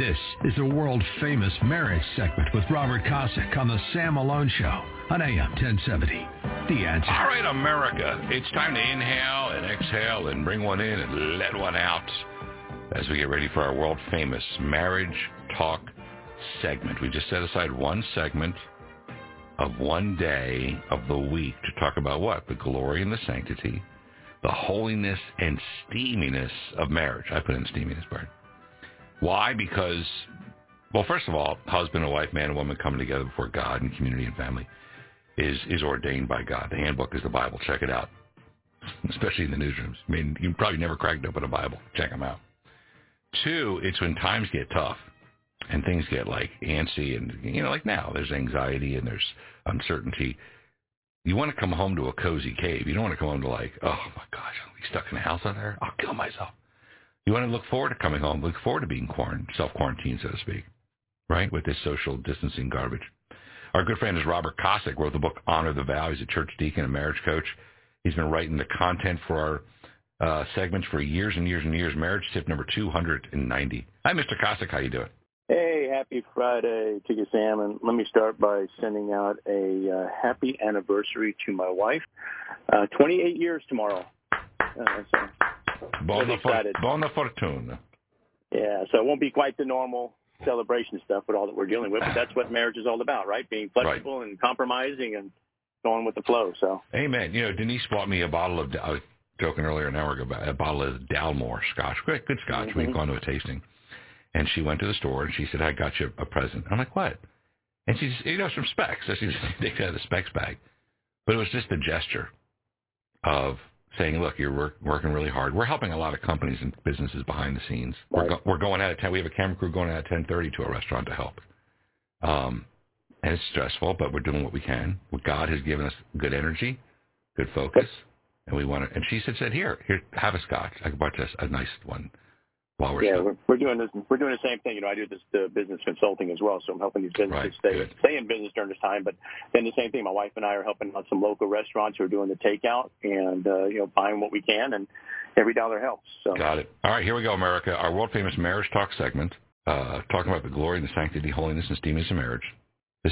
This is the world-famous marriage segment with Robert Kosick on the Sam Malone Show on AM 1070. The Answer. All right, America. It's time to inhale and exhale and bring one in and let one out as we get ready for our world-famous marriage talk segment. We just set aside one segment of one day of the week to talk about what? The glory and the sanctity, the holiness and steaminess of marriage. I put in steaminess part. Why? Because, well, first of all, husband and wife, man and woman coming together before God and community and family is ordained by God. The handbook is the Bible. Check it out, especially in the newsrooms. I mean, you probably never cracked open a Bible. Check them out. Two, it's when times get tough and things get like antsy and, you know, like now there's anxiety and there's uncertainty. You want to come home to a cozy cave. You don't want to come home to like, oh, my gosh, I'll be stuck in a house out there. I'll kill myself. You want to look forward to coming home, look forward to being self-quarantined, so to speak, right, with this social distancing garbage. Our good friend is Robert Kosick, wrote the book Honor the Vow. He's a church deacon, a marriage coach. He's been writing the content for our segments for years and years and years. Marriage tip number 290. Hi, Mr. Kosick. How you doing? Hey, happy Friday to you, Sam. And let me start by sending out a happy anniversary to my wife. 28 years tomorrow. So Bona fortuna. Yeah, so it won't be quite the normal celebration stuff with all that we're dealing with, but that's what marriage is all about, right? Being flexible and compromising and going with the flow. So, amen. You know, Denise bought me a bottle of, I was joking earlier an hour ago about a bottle of Dalmore Scotch. Good Scotch. Mm-hmm. We've gone to a tasting. And she went to the store, and she said, I got you a present. I'm like, what? And she's, you know, some Specs. So she just takes out the Specs bag. But it was just the gesture of saying, look, you're working really hard. We're helping a lot of companies and businesses behind the scenes. Right. We're going out at 10. We have a camera crew going out at 10:30 to a restaurant to help. And it's stressful, but we're doing what we can. Well, God has given us good energy, good focus, and we want to. And she said, here, have a Scotch. I bought us a nice one. We're doing the same thing. You know, I do this business consulting as well, so I'm helping these businesses stay in business during this time. But then the same thing, my wife and I are helping out some local restaurants who are doing the takeout and you know, buying what we can, and every dollar helps. So. Got it. All right, here we go, America. Our world famous marriage talk segment, talking about the glory and the sanctity, holiness, and steaminess of marriage. The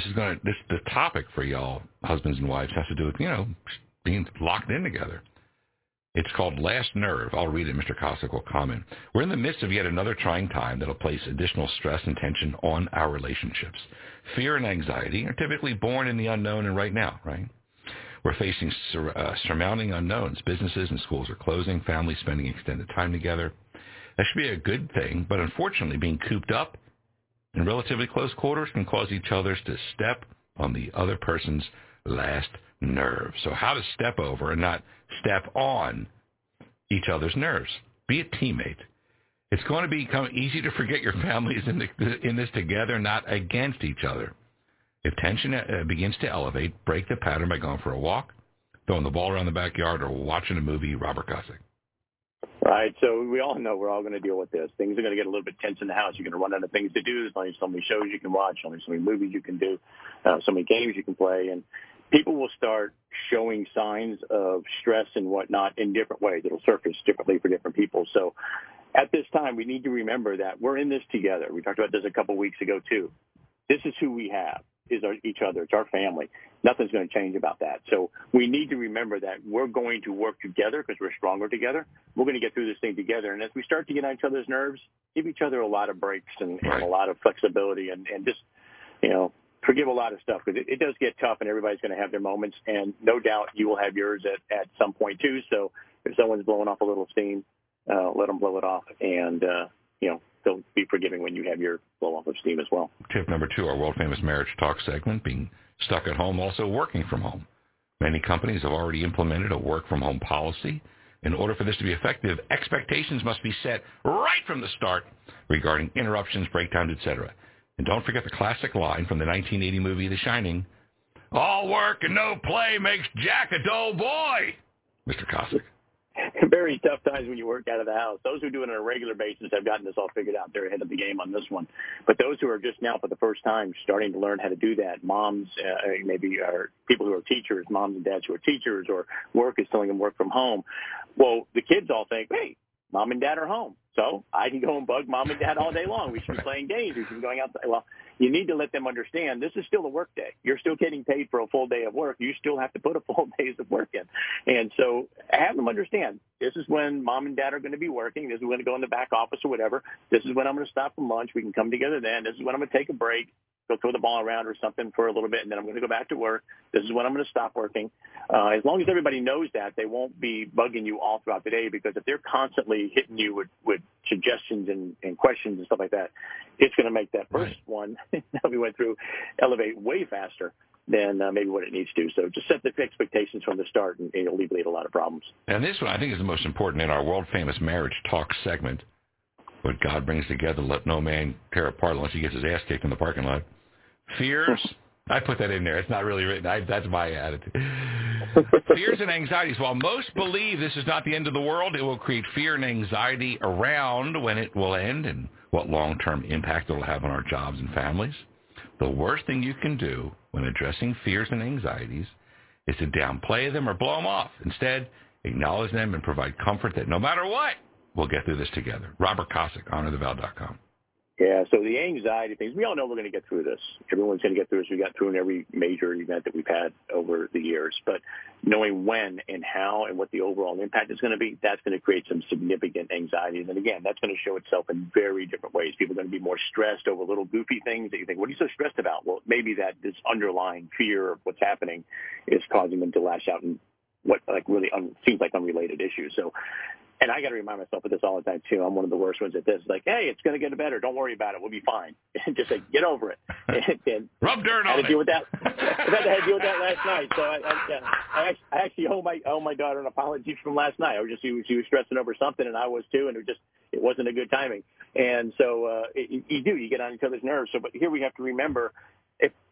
topic for y'all, husbands and wives, has to do with, you know, being locked in together. It's called Last Nerve. I'll read it. Mr. Kosick will comment. We're in the midst of yet another trying time that will place additional stress and tension on our relationships. Fear and anxiety are typically born in the unknown and right now, right? We're facing surmounting unknowns. Businesses and schools are closing, families spending extended time together. That should be a good thing, but unfortunately being cooped up in relatively close quarters can cause each other to step on the other person's last nerve. So how to step over and not step on each other's nerves. Be a teammate. It's going to become easy to forget your families in this together, not against each other. If tension begins to elevate, break the pattern by going for a walk, throwing the ball around the backyard, or watching a movie. Robert Kosick. Right, so we all know we're all going to deal with this. Things are going to get a little bit tense in the house. You're going to run out of things to do. There's only so many shows you can watch, only so many movies you can do, so many games you can play. And people will start showing signs of stress and whatnot in different ways. It'll surface differently for different people. So at this time, we need to remember that we're in this together. We talked about this a couple of weeks ago, too. This is who we have. Each other. It's our family. Nothing's going to change about that. So we need to remember that we're going to work together because we're stronger together. We're going to get through this thing together. And as we start to get on each other's nerves, give each other a lot of breaks and a lot of flexibility and just, you know, forgive a lot of stuff because it does get tough and everybody's going to have their moments. And no doubt you will have yours at some point, too. So if someone's blowing off a little steam, let them blow it off and, you know, they'll be forgiving when you have your blow-off of steam as well. Tip number 2, our world-famous marriage talk segment, being stuck at home, also working from home. Many companies have already implemented a work-from-home policy. In order for this to be effective, expectations must be set right from the start regarding interruptions, break times, etc. And don't forget the classic line from the 1980 movie The Shining, all work and no play makes Jack a dull boy, Mr. Kosick. Very tough times when you work out of the house. Those who do it on a regular basis have gotten this all figured out. They're ahead of the game on this one. But those who are just now for the first time starting to learn how to do that, moms, maybe are people who are teachers, moms and dads who are teachers, or work is telling them work from home. Well, the kids all think, hey, Mom and Dad are home. So I can go and bug Mom and Dad all day long. We should be playing games. We should be going outside. Well, you need to let them understand this is still a work day. You're still getting paid for a full day of work. You still have to put a full day's of work in. And so have them understand this is when Mom and Dad are going to be working. This is when to go in the back office or whatever. This is when I'm going to stop for lunch. We can come together then. This is when I'm going to take a break, go throw the ball around or something for a little bit, and then I'm going to go back to work. This is when I'm going to stop working. As long as everybody knows that, they won't be bugging you all throughout the day, because if they're constantly hitting you with suggestions and questions and stuff like that, it's going to make that first one that we went through elevate way faster than maybe what it needs to. So just set the expectations from the start, and it'll alleviate a lot of problems. And this one I think is the most important in our world-famous marriage talk segment. When God brings together, let no man tear apart unless he gets his ass kicked in the parking lot. Fears, I put that in there. It's not really written. That's my attitude. Fears and anxieties. While most believe this is not the end of the world, it will create fear and anxiety around when it will end and what long-term impact it will have on our jobs and families. The worst thing you can do when addressing fears and anxieties is to downplay them or blow them off. Instead, acknowledge them and provide comfort that no matter what, we'll get through this together. Robert Kosick, honorthevow.com. Yeah, so the anxiety things, we all know we're going to get through this. Everyone's going to get through this. We got through in every major event that we've had over the years. But knowing when and how and what the overall impact is going to be, that's going to create some significant anxieties. And, again, that's going to show itself in very different ways. People are going to be more stressed over little goofy things that you think, what are you so stressed about? Well, maybe that this underlying fear of what's happening is causing them to lash out in what like really seems like unrelated issues. So, and I got to remind myself of this all the time, too. I'm one of the worst ones at this. Like, hey, it's going to get better. Don't worry about it. We'll be fine. And just like, get over it. And rub dirt on it. I had to deal with that last night. So I actually owe my daughter an apology from last night. I was just, she was stressing over something, and I was, too. And it wasn't a good timing. And so you get on each other's nerves. So, but here we have to remember,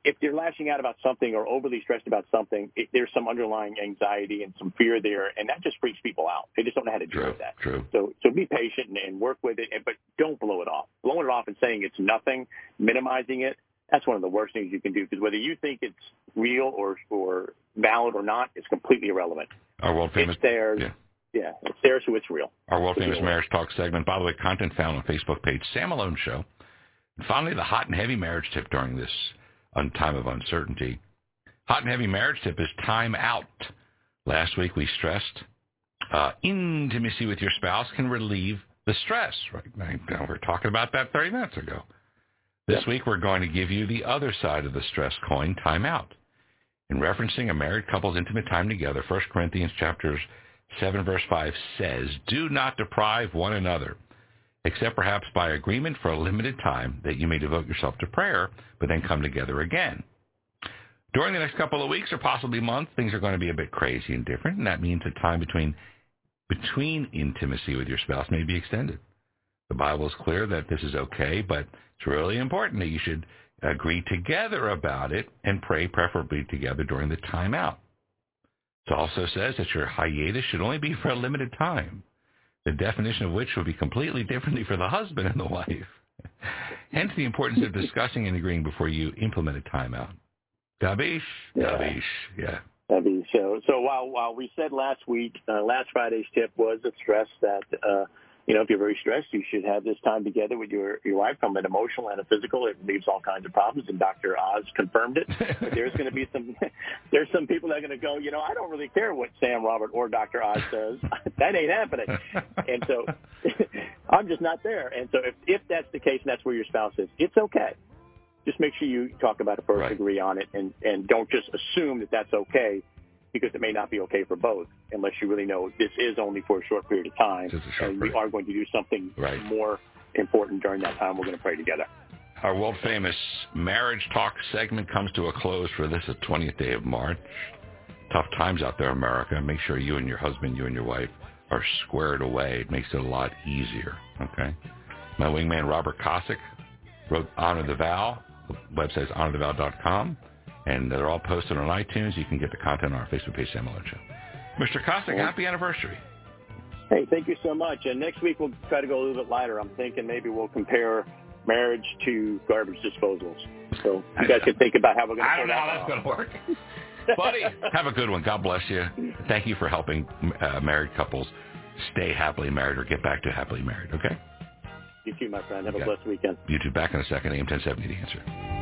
if they're lashing out about something or overly stressed about something, there's some underlying anxiety and some fear there, and that just freaks people out. They just don't know how to deal with that. True. So be patient and work with it, but don't blow it off. Blowing it off and saying it's nothing, minimizing it, that's one of the worst things you can do, because whether you think it's real or valid or not, it's completely irrelevant. Our world famous, it's theirs. Yeah. Yeah, it's theirs, so it's real. Our world famous marriage talk segment. By the way, content found on Facebook page, Sam Malone Show. And finally, the hot and heavy marriage tip during this time of uncertainty. Hot and heavy marriage tip is time out. Last week we stressed intimacy with your spouse can relieve the stress. Right now, we're talking about that 30 minutes ago. This week we're going to give you the other side of the stress coin, time out. In referencing a married couple's intimate time together, 1 Corinthians chapter 7, verse 5 says, do not deprive one another, except perhaps by agreement for a limited time, that you may devote yourself to prayer, but then come together again. During the next couple of weeks or possibly months, things are going to be a bit crazy and different, and that means the time between intimacy with your spouse may be extended. The Bible is clear that this is okay, but it's really important that you should agree together about it and pray preferably together during the time out. It also says that your hiatus should only be for a limited time, the definition of which would be completely differently for the husband and the wife. Hence the importance of discussing and agreeing before you implement a timeout. Gabish? Gabish, yeah. Gabish. So while we said last week, last Friday's tip was to stress that, if you're very stressed, you should have this time together with your wife, from an emotional and a physical. It relieves all kinds of problems, and Dr. Oz confirmed it. But there's going to be some people that are going to go, I don't really care what Sam, Robert, or Dr. Oz says. That ain't happening. And so I'm just not there. And so if that's the case and that's where your spouse is, it's okay. Just make sure you talk about it first, agree on it, and don't just assume that that's okay, because it may not be okay for both unless you really know this is only for a short period of time, and we are going to do something more important during that time. We're going to pray together. Our world-famous marriage talk segment comes to a close for this, the 20th day of March. Tough times out there, America. Make sure you and your husband, you and your wife, are squared away. It makes it a lot easier, okay? My wingman, Robert Kosick, wrote Honor the Vow. The website is honorthevow.com. And they're all posted on iTunes. You can get the content on our Facebook page, Sam Malone Show. Mr. Kosick, happy anniversary. Hey, thank you so much. And next week we'll try to go a little bit lighter. I'm thinking maybe we'll compare marriage to garbage disposals. So you guys can think about how we're going to do that. I don't know how that's going to work. Buddy, have a good one. God bless you. Thank you for helping married couples stay happily married or get back to happily married, okay? You too, my friend. Have a blessed weekend. You too. Back in a second. AM 1070, The Answer.